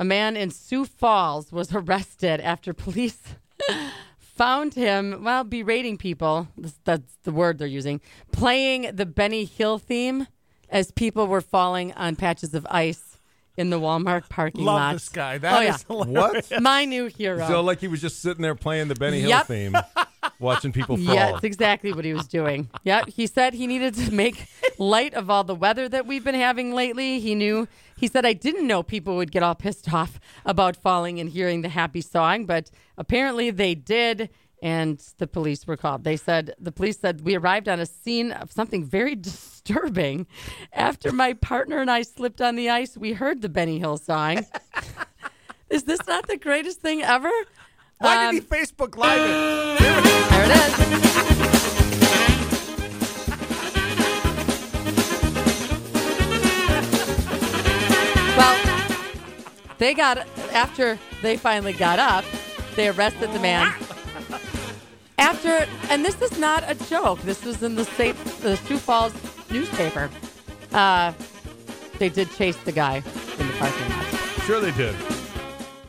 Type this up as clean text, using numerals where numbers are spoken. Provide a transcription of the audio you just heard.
A man in Sioux Falls was arrested after police found him, well, berating people. That's the word they're using. Playing the Benny Hill theme as people were falling on patches of ice in the Walmart parking lot. Love this guy. That is hilarious. What? My new hero. So like he was just sitting there playing the Benny Hill theme. Watching people fall. Yeah, that's exactly what he was doing. Yep, he said he needed to make light of all the weather that we've been having lately. He said, I didn't know people would get all pissed off about falling and hearing the happy song, but apparently they did, and the police were called. The police said, we arrived on a scene of something very disturbing. After my partner and I slipped on the ice, we heard the Benny Hill song. Is this not the greatest thing ever? Why did he Facebook Live it? There it is. Well, after they finally got up, they arrested the man. And this is not a joke. This was in the Sioux Falls newspaper. They did chase the guy in the parking lot. Sure they did.